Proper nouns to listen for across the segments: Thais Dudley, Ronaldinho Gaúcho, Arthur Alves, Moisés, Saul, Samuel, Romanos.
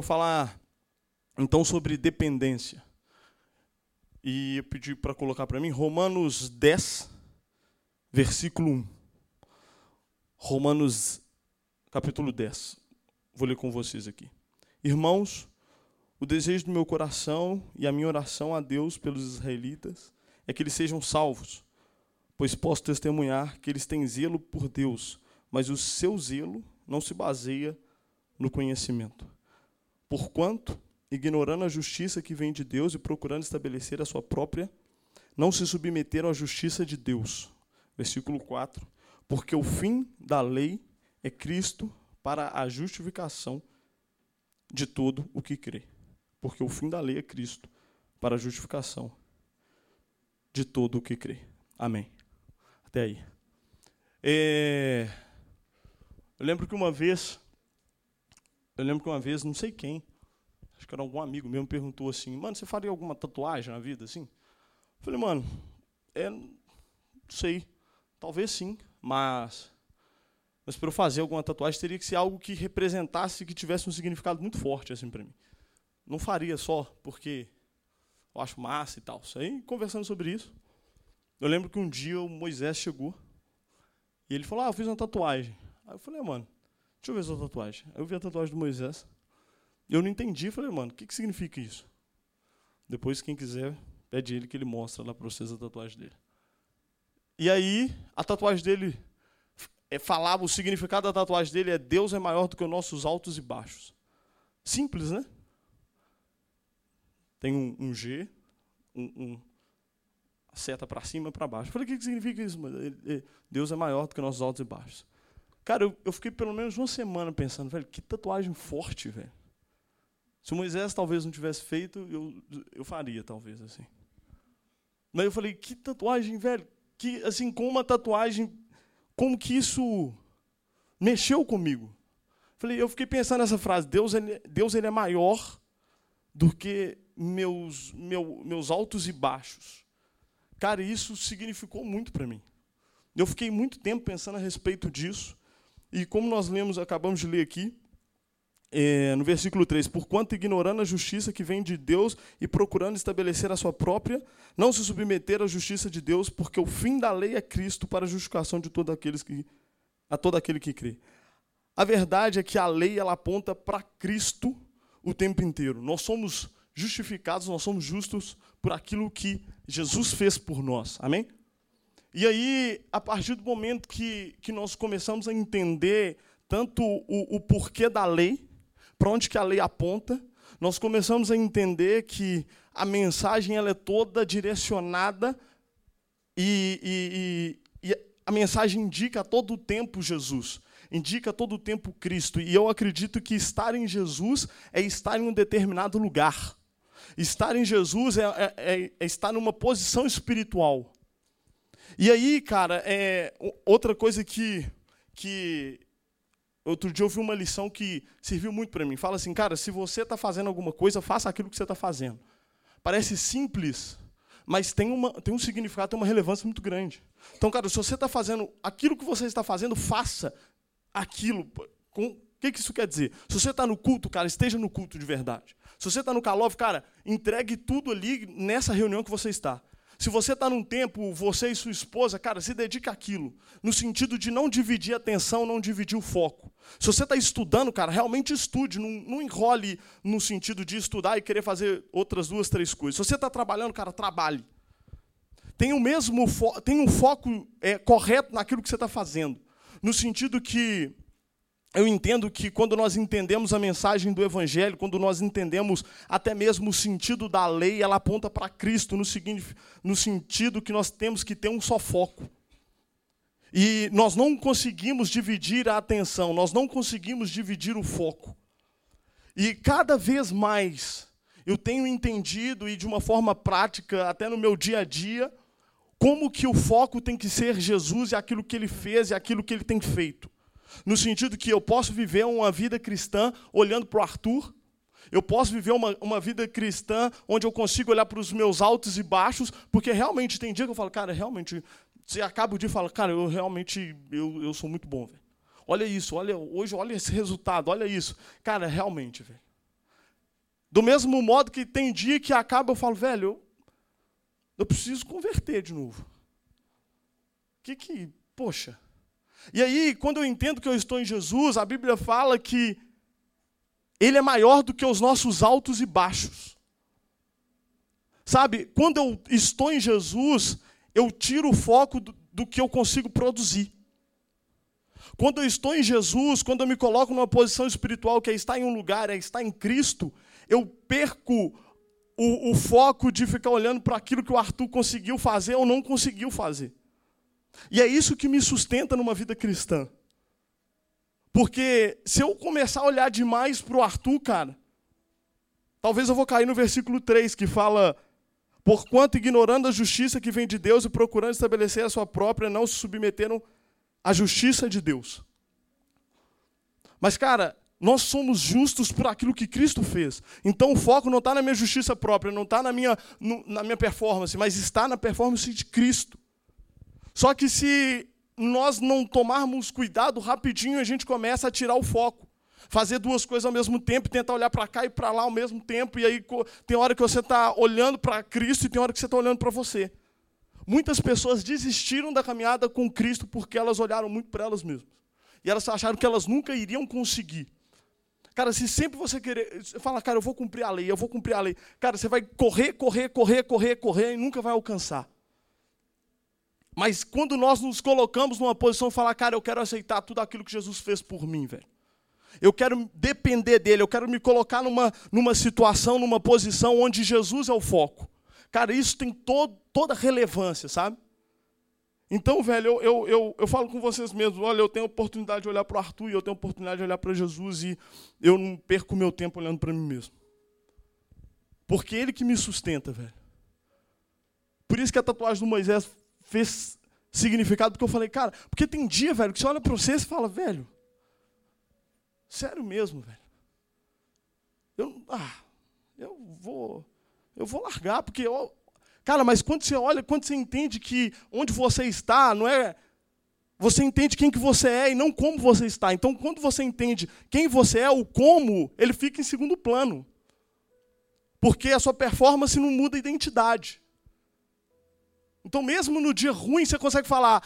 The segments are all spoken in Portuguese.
Vou falar, então, sobre dependência. E eu pedi para colocar para mim Romanos 10, versículo 1. Romanos, capítulo 10. Vou ler com vocês aqui. Irmãos, o desejo do meu coração e a minha oração a Deus pelos israelitas é que eles sejam salvos, pois posso testemunhar que eles têm zelo por Deus, mas o seu zelo não se baseia no conhecimento. Porquanto, ignorando a justiça que vem de Deus e procurando estabelecer a sua própria, não se submeteram à justiça de Deus. Versículo 4. Porque o fim da lei é Cristo para a justificação de todo o que crê. Porque o fim da lei é Cristo para a justificação de todo o que crê. Amém. Até aí. Eu lembro que uma vez... não sei quem, acho que era algum amigo meu, me perguntou assim, mano, você faria alguma tatuagem na vida, assim? Eu falei, mano, não sei, talvez sim, mas para eu fazer alguma tatuagem teria que ser algo que representasse, que tivesse um significado muito forte, assim, para mim. Não faria só porque eu acho massa e tal. Aí, conversando sobre isso, eu lembro que um dia o Moisés chegou e ele falou, eu fiz uma tatuagem. Aí eu falei, mano, deixa eu ver essa tatuagem. Aí eu vi a tatuagem do Moisés. Eu não entendi. Falei, mano, o que significa isso? Depois, quem quiser, pede ele que ele mostra lá para vocês a tatuagem dele. E aí, a tatuagem dele falava, o significado da tatuagem dele é Deus é maior do que os nossos altos e baixos. Simples, né? Tem um G, a seta para cima e para baixo. Falei, o que significa isso? Deus é maior do que os nossos altos e baixos. Cara, eu fiquei pelo menos uma semana pensando, velho, que tatuagem forte, velho. Se o Moisés talvez não tivesse feito, eu faria, talvez, assim. Mas eu falei, que tatuagem, velho, que, assim, com uma tatuagem, como que isso mexeu comigo? Falei, eu fiquei pensando nessa frase, Deus ele é maior do que meus altos e baixos. Cara, isso significou muito para mim. Eu fiquei muito tempo pensando a respeito disso. E como nós lemos, acabamos de ler aqui, no versículo 3, porquanto ignorando a justiça que vem de Deus e procurando estabelecer a sua própria, não se submeter à justiça de Deus, porque o fim da lei é Cristo para a justificação de todo aquele que crê. A verdade é que a lei ela aponta para Cristo o tempo inteiro. Nós somos justificados, nós somos justos por aquilo que Jesus fez por nós. Amém? E aí, a partir do momento que nós começamos a entender tanto o porquê da lei, para onde que a lei aponta, nós começamos a entender que a mensagem ela é toda direcionada e a mensagem indica a todo tempo Jesus, indica a todo tempo Cristo. E eu acredito que estar em Jesus é estar em um determinado lugar. Estar em Jesus é estar numa posição espiritual. E aí, cara, outra coisa que outro dia eu vi uma lição que serviu muito para mim. Fala assim, cara, se você está fazendo alguma coisa, faça aquilo que você está fazendo. Parece simples, mas tem um significado, tem uma relevância muito grande. Então, cara, se você está fazendo aquilo que você está fazendo, faça aquilo. O que isso quer dizer? Se você está no culto, cara, esteja no culto de verdade. Se você está no Calove, cara, entregue tudo ali nessa reunião que você está. Se você está num tempo, você e sua esposa, cara, se dedica àquilo. No sentido de não dividir a atenção, não dividir o foco. Se você está estudando, cara, realmente estude. Não enrole no sentido de estudar e querer fazer outras 2, 3 coisas. Se você está trabalhando, cara, trabalhe. Tem um foco correto naquilo que você está fazendo. No sentido que... eu entendo que quando nós entendemos a mensagem do Evangelho, quando nós entendemos até mesmo o sentido da lei, ela aponta para Cristo no sentido que nós temos que ter um só foco. E nós não conseguimos dividir a atenção, nós não conseguimos dividir o foco. E cada vez mais eu tenho entendido, e de uma forma prática, até no meu dia a dia, como que o foco tem que ser Jesus e aquilo que ele fez e aquilo que ele tem feito. No sentido que eu posso viver uma vida cristã olhando para o Arthur, eu posso viver uma vida cristã onde eu consigo olhar para os meus altos e baixos, porque realmente tem dia que eu falo, cara, realmente, você acaba o dia e fala, cara, eu realmente sou muito bom, velho. Olha isso, olha hoje, olha esse resultado, olha isso. Cara, realmente, velho. Do mesmo modo que tem dia que acaba, eu falo, velho, eu preciso converter de novo. Poxa. E aí, quando eu entendo que eu estou em Jesus, a Bíblia fala que Ele é maior do que os nossos altos e baixos. Sabe, quando eu estou em Jesus, eu tiro o foco do que eu consigo produzir. Quando eu estou em Jesus, quando eu me coloco numa posição espiritual que é estar em um lugar, é estar em Cristo, eu perco o foco de ficar olhando para aquilo que o Arthur conseguiu fazer ou não conseguiu fazer. E é isso que me sustenta numa vida cristã. Porque se eu começar a olhar demais para o Arthur, cara, talvez eu vou cair no versículo 3, que fala: porquanto, ignorando a justiça que vem de Deus e procurando estabelecer a sua própria, não se submeteram à justiça de Deus. Mas, cara, nós somos justos por aquilo que Cristo fez. Então o foco não está na minha justiça própria, não está na minha performance, mas está na performance de Cristo. Só que se nós não tomarmos cuidado, rapidinho a gente começa a tirar o foco. Fazer duas coisas ao mesmo tempo, tentar olhar para cá e para lá ao mesmo tempo. E aí tem hora que você está olhando para Cristo e tem hora que você está olhando para você. Muitas pessoas desistiram da caminhada com Cristo porque elas olharam muito para elas mesmas. E elas acharam que elas nunca iriam conseguir. Cara, se sempre você querer... Fala, cara, eu vou cumprir a lei. Cara, você vai correr e nunca vai alcançar. Mas quando nós nos colocamos numa posição de falar, cara, eu quero aceitar tudo aquilo que Jesus fez por mim, velho. Eu quero depender dele, eu quero me colocar numa situação, numa posição onde Jesus é o foco. Cara, isso tem toda relevância, sabe? Então, velho, eu falo com vocês mesmos, olha, eu tenho a oportunidade de olhar para o Arthur e eu tenho a oportunidade de olhar para Jesus e eu não perco meu tempo olhando para mim mesmo. Porque ele que me sustenta, velho. Por isso que a tatuagem do Moisés fez significado, porque eu falei, cara, porque tem dia, velho, que você olha para você e fala, velho, sério mesmo, velho. Eu vou largar, porque eu... Cara, mas quando você olha, quando você entende que onde você está, não é... Você entende quem que você é e não como você está. Então, quando você entende quem você é, o como, ele fica em segundo plano. Porque a sua performance não muda a identidade. Então, mesmo no dia ruim, você consegue falar,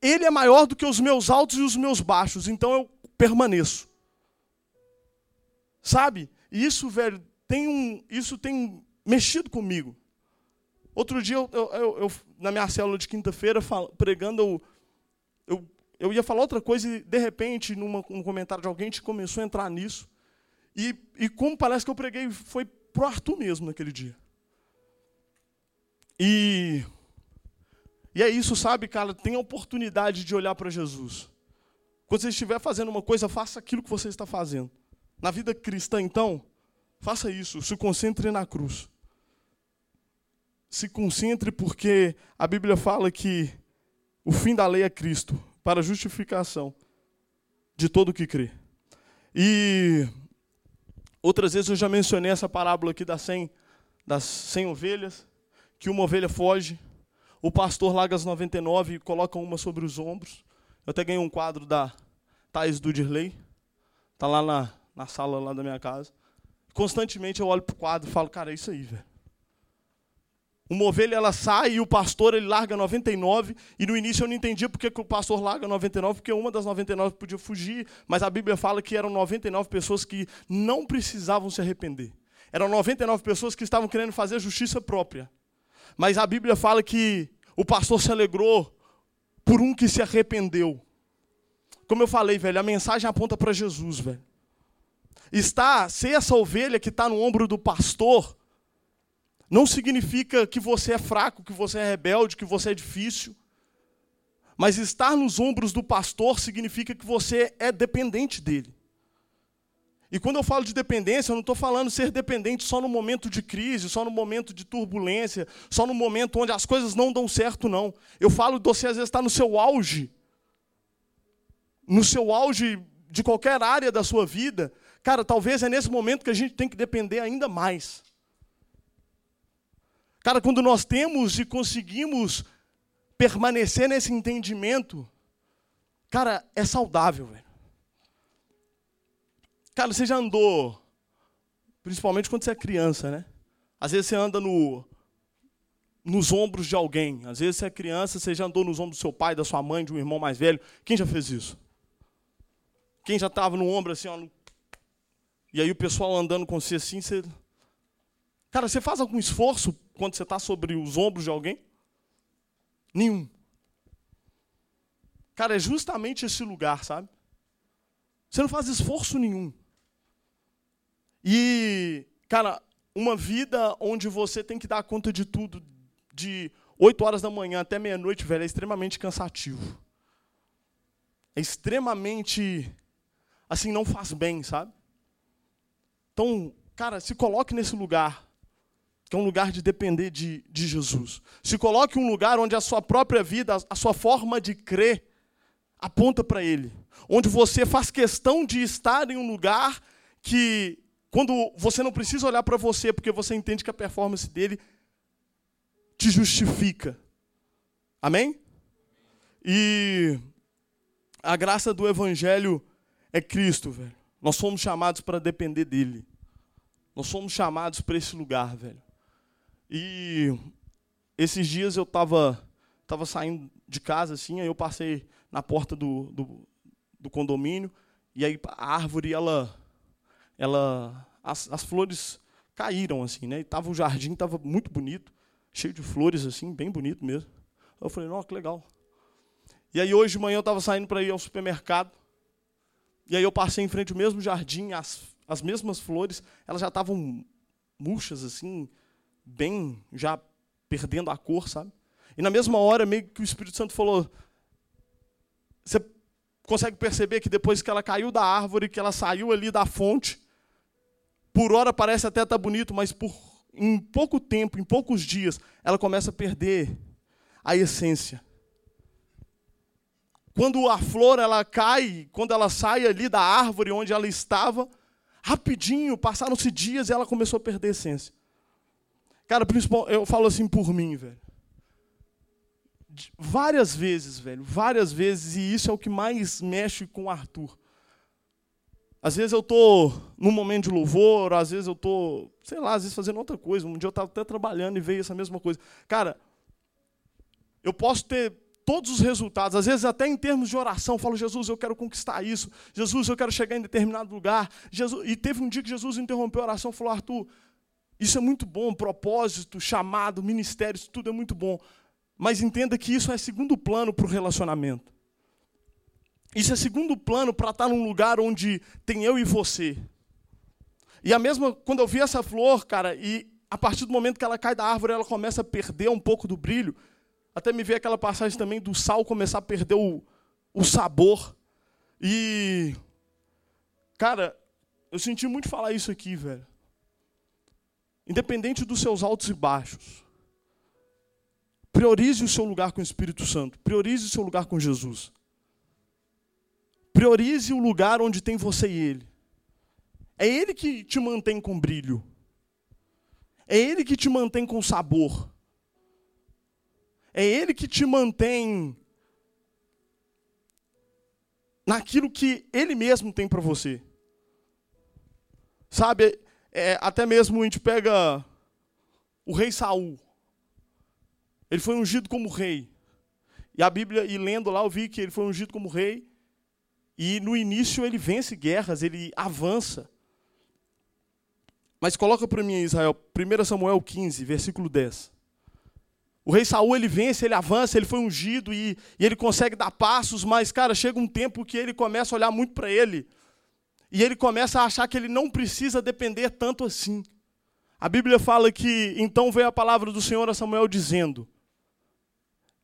ele é maior do que os meus altos e os meus baixos, então eu permaneço. Sabe? E isso, velho, isso tem mexido comigo. Outro dia, eu na minha célula de quinta-feira, pregando, eu ia falar outra coisa e, de repente, num comentário de alguém, a gente começou a entrar nisso. E como parece que eu preguei, foi pro Arthur mesmo naquele dia. E é isso, sabe, cara? Tem a oportunidade de olhar para Jesus. Quando você estiver fazendo uma coisa, faça aquilo que você está fazendo. Na vida cristã, então, faça isso. Se concentre na cruz. Se concentre porque a Bíblia fala que o fim da lei é Cristo, para a justificação de todo que crê. E outras vezes eu já mencionei essa parábola aqui das 100 ovelhas, que uma ovelha foge, o pastor larga as 99 e coloca uma sobre os ombros. Eu até ganhei um quadro da Thais Dudley, está lá na sala lá da minha casa. Constantemente eu olho para o quadro e falo, cara, é isso aí, velho. Uma ovelha, ela sai e o pastor, ele larga 99. E no início eu não entendia porque que o pastor larga 99, porque uma das 99 podia fugir. Mas a Bíblia fala que eram 99 pessoas que não precisavam se arrepender. Eram 99 pessoas que estavam querendo fazer justiça própria. Mas a Bíblia fala que o pastor se alegrou por um que se arrependeu. Como eu falei, velho, a mensagem aponta para Jesus, velho. Ser essa ovelha que está no ombro do pastor... Não significa que você é fraco, que você é rebelde, que você é difícil. Mas estar nos ombros do pastor significa que você é dependente dele. E quando eu falo de dependência, eu não estou falando ser dependente só no momento de crise, só no momento de turbulência, só no momento onde as coisas não dão certo, não. Eu falo de você, às vezes, estar no seu auge de qualquer área da sua vida. Cara, talvez é nesse momento que a gente tem que depender ainda mais. Cara, quando nós temos e conseguimos permanecer nesse entendimento, cara, é saudável, velho. Cara, você já andou Principalmente quando você é criança, né? Às vezes você anda nos ombros de alguém. Às vezes você é criança, você já andou nos ombros do seu pai, da sua mãe, de um irmão mais velho. Quem já fez isso? Quem já estava no ombro assim, ó, e aí o pessoal andando com você assim, você... Cara, você faz algum esforço quando você está sobre os ombros de alguém? Nenhum. Cara, é justamente esse lugar, sabe? Você não faz esforço nenhum. E, cara, uma vida onde você tem que dar conta de tudo, de 8 horas da manhã até meia-noite, velho, é extremamente cansativo. É extremamente, assim, não faz bem, sabe? Então, cara, se coloque nesse lugar, que é um lugar de depender de Jesus. Se coloque em um lugar onde a sua própria vida, a sua forma de crer, aponta para Ele. Onde você faz questão de estar em um lugar que, quando você não precisa olhar para você, porque você entende que a performance dele te justifica. Amém? E a graça do Evangelho é Cristo, velho. Nós somos chamados para depender dele. Nós somos chamados para esse lugar, velho. E esses dias eu estava saindo de casa, assim, aí eu passei na porta do condomínio, e aí a árvore, as flores caíram, assim, né? E o jardim estava muito bonito, cheio de flores, assim, bem bonito mesmo. Eu falei, nossa, que legal. E aí hoje de manhã eu estava saindo para ir ao supermercado, e aí eu passei em frente ao mesmo jardim, as mesmas flores, elas já estavam murchas, assim, bem, já perdendo a cor, sabe? E na mesma hora, meio que o Espírito Santo falou, você consegue perceber que depois que ela caiu da árvore, que ela saiu ali da fonte, por hora parece até estar bonito, mas em pouco tempo, em poucos dias, ela começa a perder a essência. Quando a flor ela cai, quando ela sai ali da árvore onde ela estava, rapidinho, passaram-se dias e ela começou a perder a essência. Cara, eu falo assim por mim, velho. Várias vezes, velho, várias vezes, e isso é o que mais mexe com o Arthur. Às vezes eu estou num momento de louvor, às vezes eu estou, sei lá, às vezes fazendo outra coisa. Um dia eu estava até trabalhando e veio essa mesma coisa. Cara, eu posso ter todos os resultados, às vezes até em termos de oração, eu falo, Jesus, eu quero conquistar isso, Jesus, eu quero chegar em determinado lugar. Jesus... E teve um dia que Jesus interrompeu a oração e falou, Arthur, isso é muito bom, propósito, chamado, ministério, isso tudo é muito bom, mas entenda que isso é segundo plano para o relacionamento. Isso é segundo plano para estar num lugar onde tem eu e você. E a mesma, quando eu vi essa flor, cara, e a partir do momento que ela cai da árvore, ela começa a perder um pouco do brilho. Até me veio aquela passagem também do sal começar a perder o sabor. E, cara, eu senti muito falar isso aqui, velho. Independente dos seus altos e baixos, priorize o seu lugar com o Espírito Santo. Priorize o seu lugar com Jesus. Priorize o lugar onde tem você e Ele. É Ele que te mantém com brilho. É Ele que te mantém com sabor. É Ele que te mantém naquilo que Ele mesmo tem para você. Sabe, até mesmo a gente pega o rei Saul. Ele foi ungido como rei. E a Bíblia, e lendo lá, eu vi que ele foi ungido como rei. E no início ele vence guerras, ele avança. Mas coloca para mim, Israel, 1 Samuel 15, versículo 10. O rei Saul, ele vence, ele avança, ele foi ungido e ele consegue dar passos, mas, cara, chega um tempo que ele começa a olhar muito para ele e ele começa a achar que ele não precisa depender tanto assim. A Bíblia fala que, então veio a palavra do Senhor a Samuel dizendo,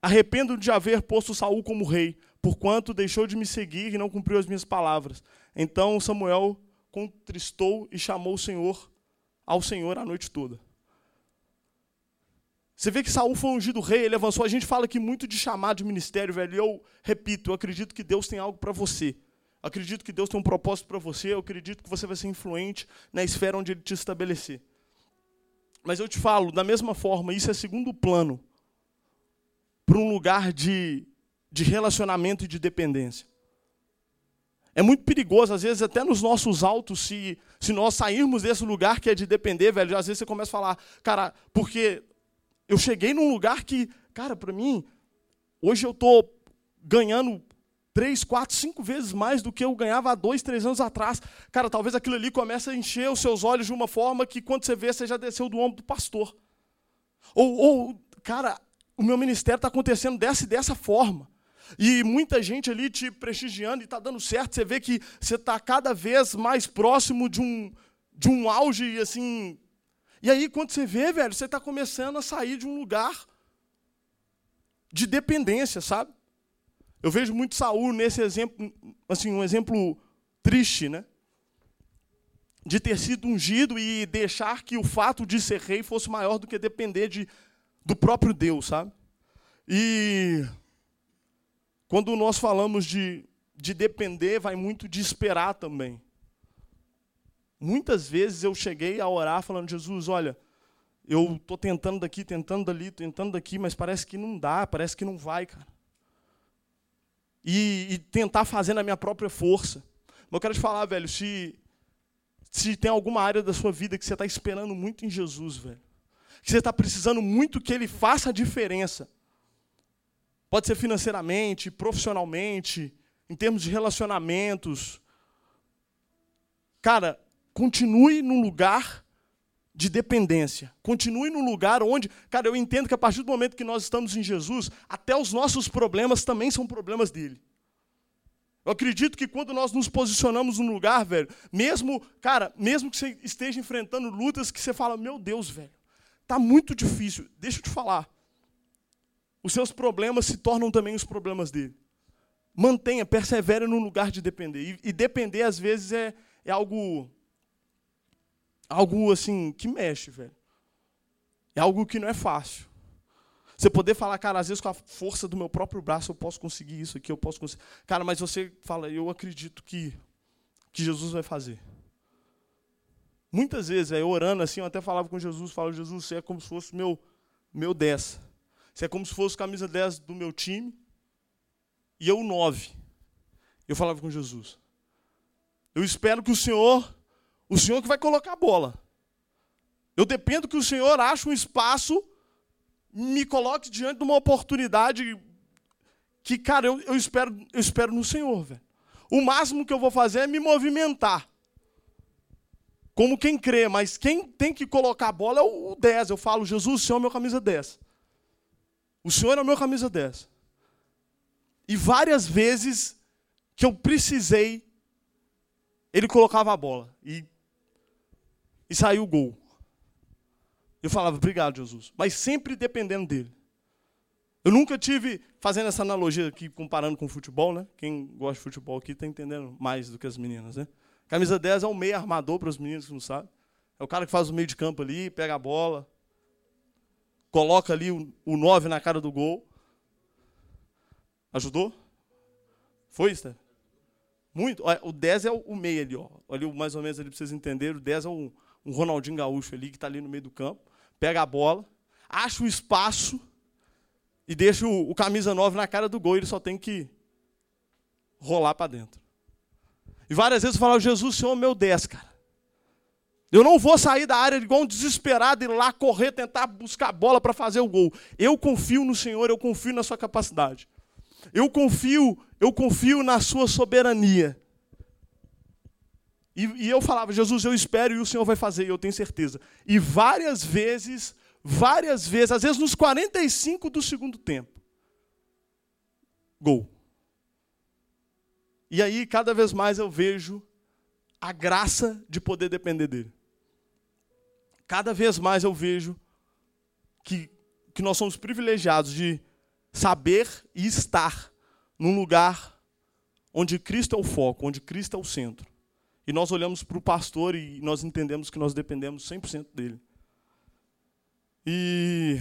arrependo de haver posto Saul como rei, porquanto deixou de me seguir e não cumpriu as minhas palavras. Então Samuel contristou e chamou o Senhor ao Senhor a noite toda. Você vê que Saul foi ungido rei, ele avançou. A gente fala aqui muito de chamado de ministério, velho. Eu repito, eu acredito que Deus tem algo para você. Eu acredito que Deus tem um propósito para você. Eu acredito que você vai ser influente na esfera onde Ele te estabelecer. Mas eu te falo, da mesma forma, isso é segundo plano para um lugar de relacionamento e de dependência. É muito perigoso, às vezes, até nos nossos autos, se nós sairmos desse lugar que é de depender, velho, às vezes você começa a falar, cara, porque eu cheguei num lugar que, cara, para mim, hoje eu estou ganhando 3, 4, 5 vezes mais do que eu ganhava há 2, 3 anos atrás. Cara, talvez aquilo ali comece a encher os seus olhos de uma forma que, quando você vê, você já desceu do ombro do pastor. Ou cara, o meu ministério está acontecendo dessa e dessa forma. E muita gente ali te prestigiando e está dando certo. Você vê que você está cada vez mais próximo de um auge, assim. E aí, quando você vê, velho, você está começando a sair de um lugar de dependência, sabe? Eu vejo muito Saul nesse exemplo, assim, um exemplo triste, né? De ter sido ungido e deixar que o fato de ser rei fosse maior do que depender do próprio Deus, sabe? E quando nós falamos de depender, vai muito de esperar também. Muitas vezes eu cheguei a orar falando, Jesus, olha, eu estou tentando daqui, tentando dali, tentando daqui, mas parece que não dá, parece que não vai, cara. E tentar fazer na minha própria força. Mas eu quero te falar, velho, se tem alguma área da sua vida que você está esperando muito em Jesus, velho, que você está precisando muito que Ele faça a diferença, pode ser financeiramente, profissionalmente, em termos de relacionamentos. Cara, continue num lugar de dependência. Continue num lugar onde... Cara, eu entendo que a partir do momento que nós estamos em Jesus, até os nossos problemas também são problemas dele. Eu acredito que quando nós nos posicionamos num lugar, velho, mesmo que você esteja enfrentando lutas que você fala, meu Deus, velho, tá muito difícil. Deixa eu te falar. Os seus problemas se tornam também os problemas dele. Mantenha, persevere no lugar de depender. E depender, às vezes, é algo assim que mexe, velho. É algo que não é fácil. Você poder falar, cara, às vezes com a força do meu próprio braço eu posso conseguir isso aqui, eu posso conseguir... Cara, mas você fala, eu acredito que Jesus vai fazer. Muitas vezes, eu orando assim, eu até falava com Jesus, falava, Jesus, você é como se fosse meu 10. Você é como se fosse camisa 10 do meu time e eu 9. Eu falava com Jesus. Eu espero que o Senhor que vai colocar a bola. Eu dependo que o Senhor ache um espaço, me coloque diante de uma oportunidade que, cara, eu espero no Senhor, velho. O máximo que eu vou fazer é me movimentar. Como quem crê, mas quem tem que colocar a bola é o 10. Eu falo, Jesus, o Senhor é meu camisa 10. O Senhor é o meu camisa 10. E várias vezes que eu precisei, Ele colocava a bola e saiu o gol. Eu falava, obrigado, Jesus. Mas sempre dependendo dele. Eu nunca tive, fazendo essa analogia aqui, comparando com o futebol, né? Quem gosta de futebol aqui está entendendo mais do que as meninas, né? Camisa 10 é o meio armador para os meninos que não sabem. É o cara que faz o meio de campo ali, pega a bola, coloca ali o 9 na cara do gol. Ajudou? Foi isso, né? Muito. O 10 é o meio ali, ó. Ali, mais ou menos ali para vocês entenderem, o 10 é um Ronaldinho Gaúcho ali que está ali no meio do campo, pega a bola, acha o espaço e deixa o camisa 9 na cara do gol, ele só tem que rolar para dentro. E várias vezes eu falava, Jesus, Senhor, meu 10, cara. Eu não vou sair da área igual um desesperado, ir lá correr, tentar buscar a bola para fazer o gol. Eu confio no Senhor, eu confio na sua capacidade. Eu confio na sua soberania. E eu falava, Jesus, eu espero e o Senhor vai fazer, e eu tenho certeza. E várias vezes, às vezes nos 45 do segundo tempo. Gol. E aí, cada vez mais eu vejo a graça de poder depender dele. Cada vez mais eu vejo que nós somos privilegiados de saber e estar num lugar onde Cristo é o foco, onde Cristo é o centro. E nós olhamos para o pastor e nós entendemos que nós dependemos 100% dele. E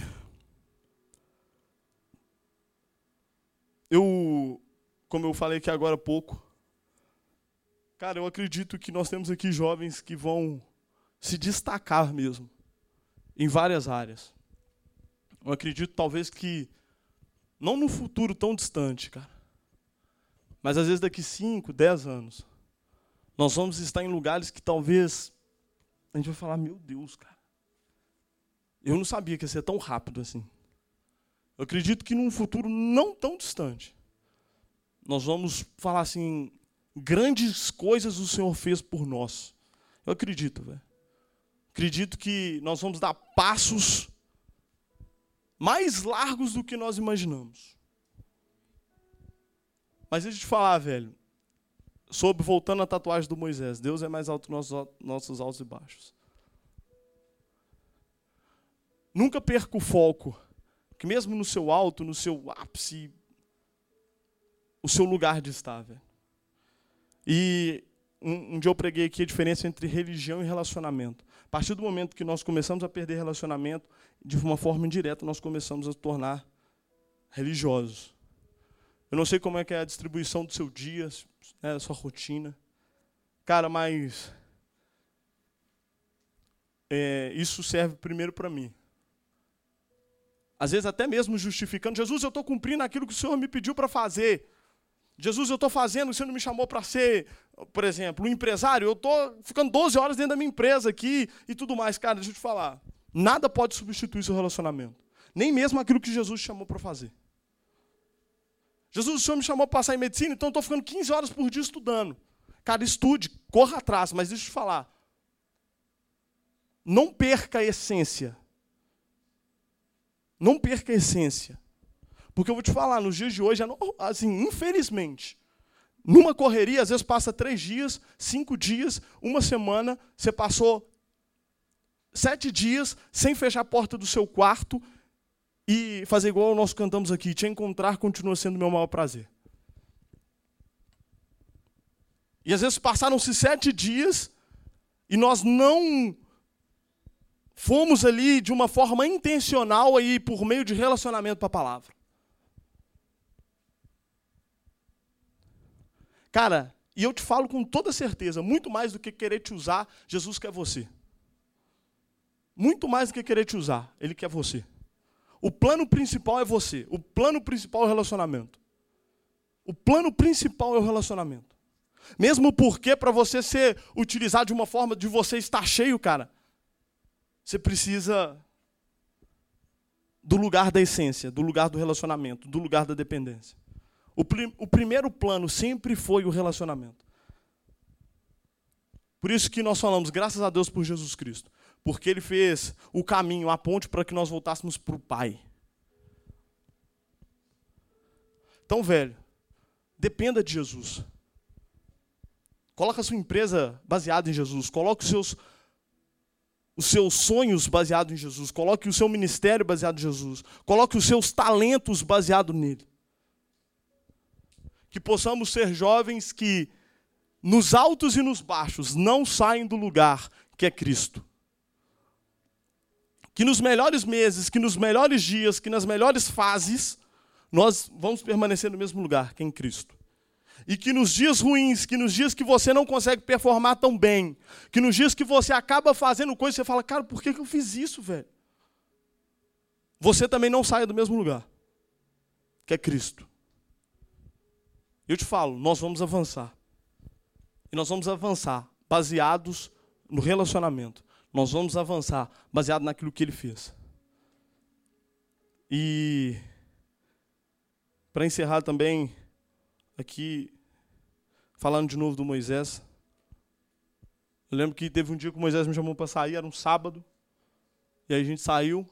eu, como eu falei aqui agora há pouco, cara, eu acredito que nós temos aqui jovens que vão se destacar mesmo em várias áreas. Eu acredito talvez que não no futuro tão distante, cara. Mas às vezes daqui 5, 10 anos, nós vamos estar em lugares que talvez a gente vai falar, meu Deus, cara, eu não sabia que ia ser tão rápido assim. Eu acredito que num futuro não tão distante, nós vamos falar assim, grandes coisas o Senhor fez por nós. Eu acredito, velho. Acredito que nós vamos dar passos mais largos do que nós imaginamos. Mas deixa eu te falar, velho, sobre, voltando à tatuagem do Moisés, Deus é mais alto que nossos altos e baixos. Nunca perca o foco, que mesmo no seu alto, no seu ápice, o seu lugar de estar, velho. E um dia eu preguei aqui a diferença entre religião e relacionamento. A partir do momento que nós começamos a perder relacionamento, de uma forma indireta, nós começamos a nos tornar religiosos. Eu não sei como é que é a distribuição do seu dia, né, da sua rotina. Cara, mas isso serve primeiro para mim. Às vezes até mesmo justificando, Jesus, eu estou cumprindo aquilo que o Senhor me pediu para fazer. Jesus, eu estou fazendo o que o Senhor não me chamou para ser, por exemplo, um empresário. Eu estou ficando 12 horas dentro da minha empresa aqui e tudo mais. Cara, deixa eu te falar, nada pode substituir seu relacionamento. Nem mesmo aquilo que Jesus te chamou para fazer. Jesus, o Senhor me chamou para passar em medicina, então eu estou ficando 15 horas por dia estudando. Cara, estude, corra atrás, mas deixa eu te falar. Não perca a essência. Não perca a essência. Porque eu vou te falar, nos dias de hoje, assim, infelizmente, numa correria, às vezes passa 3 dias, 5 dias, uma semana, você passou 7 dias sem fechar a porta do seu quarto, e fazer igual nós cantamos aqui, te encontrar continua sendo o meu maior prazer. E às vezes passaram-se 7 dias e nós não fomos ali de uma forma intencional aí, por meio de relacionamento para a palavra. Cara, e eu te falo com toda certeza, muito mais do que querer te usar, Jesus quer você. Muito mais do que querer te usar, Ele quer você. O plano principal é você. O plano principal é o relacionamento. O plano principal é o relacionamento. Mesmo porque para você ser utilizado de uma forma de você estar cheio, cara, você precisa do lugar da essência, do lugar do relacionamento, do lugar da dependência. O primeiro plano sempre foi o relacionamento. Por isso que nós falamos, graças a Deus por Jesus Cristo. Porque Ele fez o caminho, a ponte, para que nós voltássemos para o Pai. Então, velho, dependa de Jesus. Coloca a sua empresa baseada em Jesus. Coloque os seus sonhos baseados em Jesus. Coloque o seu ministério baseado em Jesus. Coloque os seus talentos baseados nele. Que possamos ser jovens que, nos altos e nos baixos, não saem do lugar que é Cristo. Que nos melhores meses, que nos melhores dias, que nas melhores fases, nós vamos permanecer no mesmo lugar, que é em Cristo. E que nos dias ruins, que nos dias que você não consegue performar tão bem, que nos dias que você acaba fazendo coisa, você fala, cara, por que eu fiz isso, velho? Você também não saia do mesmo lugar, que é Cristo. Eu te falo, nós vamos avançar. E nós vamos avançar baseados no relacionamento. Nós vamos avançar baseado naquilo que Ele fez. E, para encerrar também, aqui, falando de novo do Moisés, eu lembro que teve um dia que o Moisés me chamou para sair, era um sábado, e aí a gente saiu,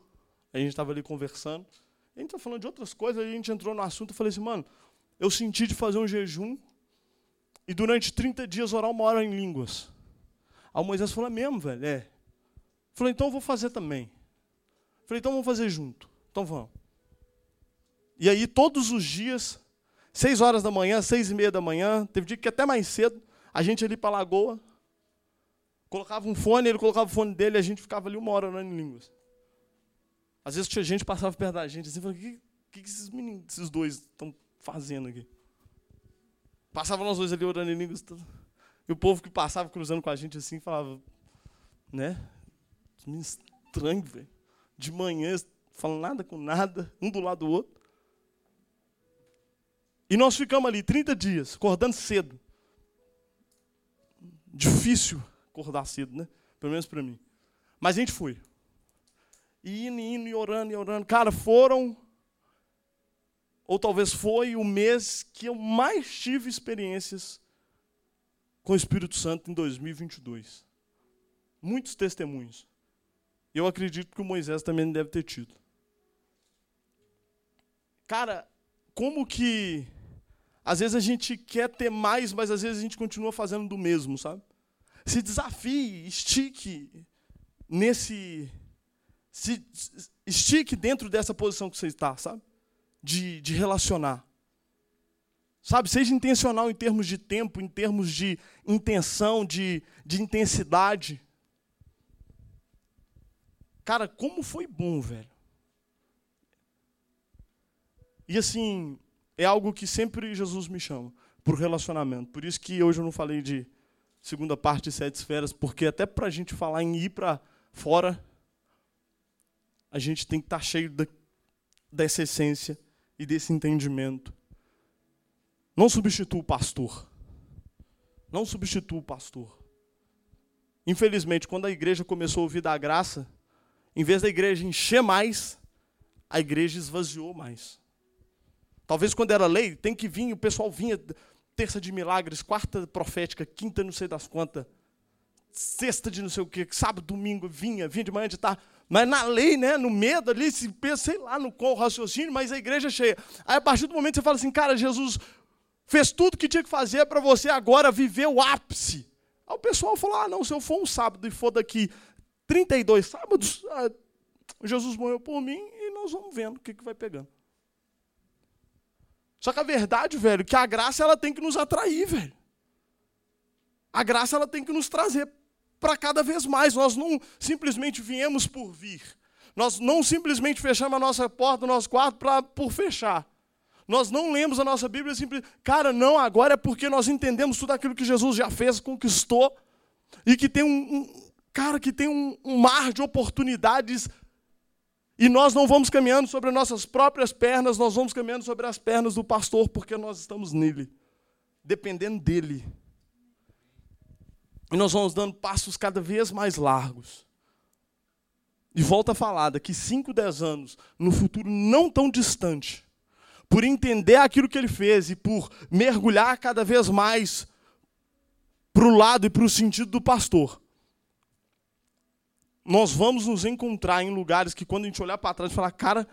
a gente estava ali conversando, a gente estava falando de outras coisas, aí a gente entrou no assunto, eu falei assim, mano, eu senti de fazer um jejum e durante 30 dias orar 1 hora em línguas. Aí o Moisés falou, é mesmo, velho? É. Falei, então eu vou fazer também. Falei, então vamos fazer junto. Então vamos. E aí todos os dias, 6 horas da manhã, 6h30 da manhã, teve dia que até mais cedo, a gente ali para a lagoa, colocava um fone, ele colocava o fone dele, e a gente ficava ali 1 hora orando em línguas. Às vezes tinha gente que passava perto da gente, assim, falando, o que esses meninos, esses dois estão fazendo aqui? Passavam nós dois ali orando em línguas. E o povo que passava cruzando com a gente assim falava, né? Me estranho, velho. De manhã, falando nada com nada, um do lado do outro. E nós ficamos ali 30 dias, acordando cedo. Difícil acordar cedo, né? Pelo menos para mim. Mas a gente foi. E indo, e orando, e orando. Cara, foram... Ou talvez foi o mês que eu mais tive experiências com o Espírito Santo em 2022. Muitos testemunhos. Eu acredito que o Moisés também deve ter tido. Cara, como que... Às vezes a gente quer ter mais, mas às vezes a gente continua fazendo do mesmo, sabe? Se desafie, estique dentro dessa posição que você está, sabe? De relacionar. Sabe, seja intencional em termos de tempo, em termos de intenção, de intensidade. Cara, como foi bom, velho. E assim, é algo que sempre Jesus me chama, para o relacionamento. Por isso que hoje eu não falei de segunda parte de 7 esferas, porque até para a gente falar em ir para fora, a gente tem que estar cheio dessa essência e desse entendimento. Não substitua o pastor. Não substitua o pastor. Infelizmente, quando a igreja começou a ouvir da graça, em vez da igreja encher mais, a igreja esvaziou mais. Talvez quando era lei, tem que vir, o pessoal vinha, terça de milagres, quarta profética, quinta não sei das quantas, sexta de não sei o quê, sábado, domingo, vinha de manhã, de tarde. Mas na lei, né, no medo ali, se pensa, sei lá, no qual raciocínio, mas a igreja é cheia. Aí a partir do momento que você fala assim, cara, Jesus fez tudo o que tinha que fazer para você agora viver o ápice. Aí o pessoal falou, ah não, se eu for um sábado e for daqui 32 sábados, Jesus morreu por mim e nós vamos vendo o que vai pegando. Só que a verdade, velho, que a graça ela tem que nos atrair, velho. A graça ela tem que nos trazer para cada vez mais. Nós não simplesmente viemos por vir. Nós não simplesmente fechamos a nossa porta, o nosso quarto por fechar. Nós não lemos a nossa Bíblia simplesmente. Cara, não, agora é porque nós entendemos tudo aquilo que Jesus já fez, conquistou. E que tem um mar de oportunidades. E nós não vamos caminhando sobre as nossas próprias pernas, nós vamos caminhando sobre as pernas do pastor, porque nós estamos nele, dependendo dele. E nós vamos dando passos cada vez mais largos. E volto a falar, daqui 5, 10 anos, no futuro não tão distante, por entender aquilo que ele fez e por mergulhar cada vez mais para o lado e para o sentido do pastor, nós vamos nos encontrar em lugares que quando a gente olhar para trás e falar, cara,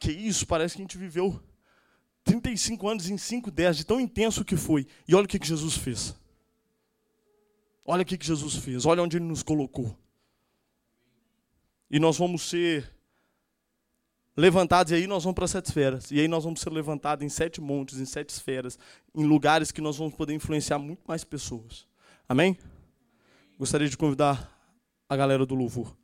que isso, parece que a gente viveu 35 anos em 5, 10, de tão intenso que foi. E olha o que Jesus fez. Olha o que Jesus fez, olha onde ele nos colocou. E nós vamos ser levantados, e aí nós vamos para 7 esferas. E aí nós vamos ser levantados em 7 montes, em 7 esferas, em lugares que nós vamos poder influenciar muito mais pessoas. Amém? Gostaria de convidar a galera do louvor.